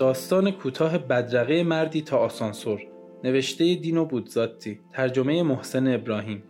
داستان کوتاه بدرقه مردی تا آسانسور، نوشته دینو بوتزاتی، ترجمه محسن ابراهیم.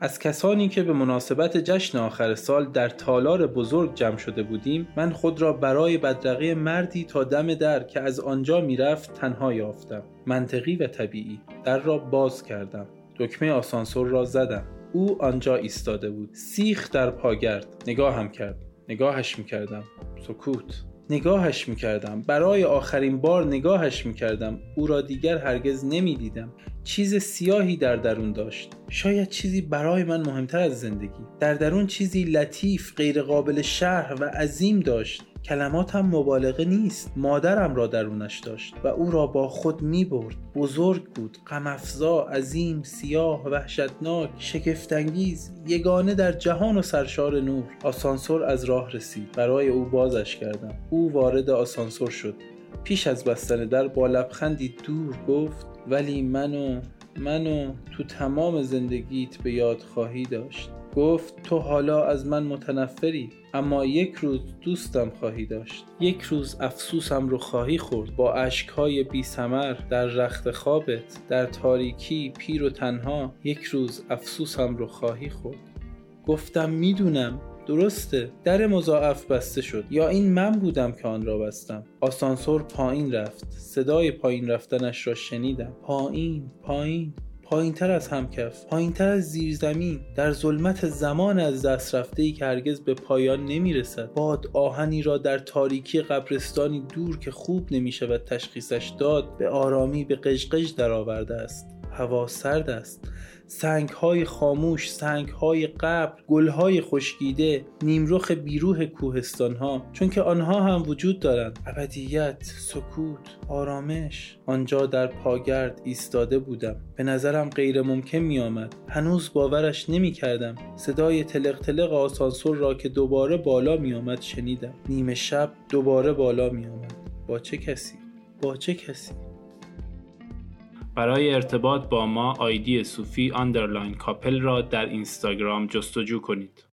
از کسانی که به مناسبت جشن آخر سال در تالار بزرگ جمع شده بودیم، من خود را برای بدرقه مردی تا دم در که از آنجا میرفت تنها یافتم. منطقی و طبیعی. در را باز کردم. دکمه آسانسور را زدم. او آنجا ایستاده بود، سیخ در پاگرد. نگاهم کرد. نگاهش میکردم. سکوت. نگاهش میکردم. برای آخرین بار نگاهش میکردم. او را دیگر هرگز نمیدیدم. چیز سیاهی در درون داشت. شاید چیزی برای من مهمتر از زندگی. در درون چیزی لطیف، غیر قابل شرح و عظیم داشت. کلماتم مبالغه نیست. مادرم را درونش داشت و او را با خود میبرد. بزرگ بود، غم‌افزا، عظیم، سیاه، وحشتناک، شگفت‌انگیز، یگانه در جهان و سرشار نور. آسانسور از راه رسید. برای او بازش کردم. او وارد آسانسور شد. پیش از بستن در با لبخندی دور گفت: ولی منو تو تمام زندگیت به یاد خواهی داشت. گفت تو حالا از من متنفری، اما یک روز دوستم خواهی داشت. یک روز افسوسم رو خواهی خورد، با اشکهای بی ثمر در رخت خوابت، در تاریکی پیر و تنها. یک روز افسوسم رو خواهی خورد. گفتم میدونم، درسته. در مضاعف بسته شد، یا این من بودم که آن را بستم. آسانسور پایین رفت. صدای پایین رفتنش را شنیدم. پایین، پایین، پایین تر از همکف، پایین تر از زیرزمین، در ظلمت زمان از دست رفته‌ای که هرگز به پایان نمی‌رسد. باد آهنی را در تاریکی قبرستانی دور که خوب نمی‌شود تشخیصش داد، به آرامی به قشقش درآورده است. هوا سرد است. سنگ‌های خاموش، سنگ‌های قبر، گل‌های خشکیده، نیمرخ بیروح کوهستان‌ها، چون که آنها هم وجود دارند. ابدیت، سکوت، آرامش. آنجا در پاگرد ایستاده بودم. به نظرم غیر ممکن می آمد. هنوز باورش نمی کردم. صدای تلق تلق آسانسور را که دوباره بالا می آمد شنیدم. نیمه شب دوباره بالا می آمد. با چه کسی؟ با چه کسی؟ برای ارتباط با ما آیدی صوفی _ کاپل را در اینستاگرام جستجو کنید.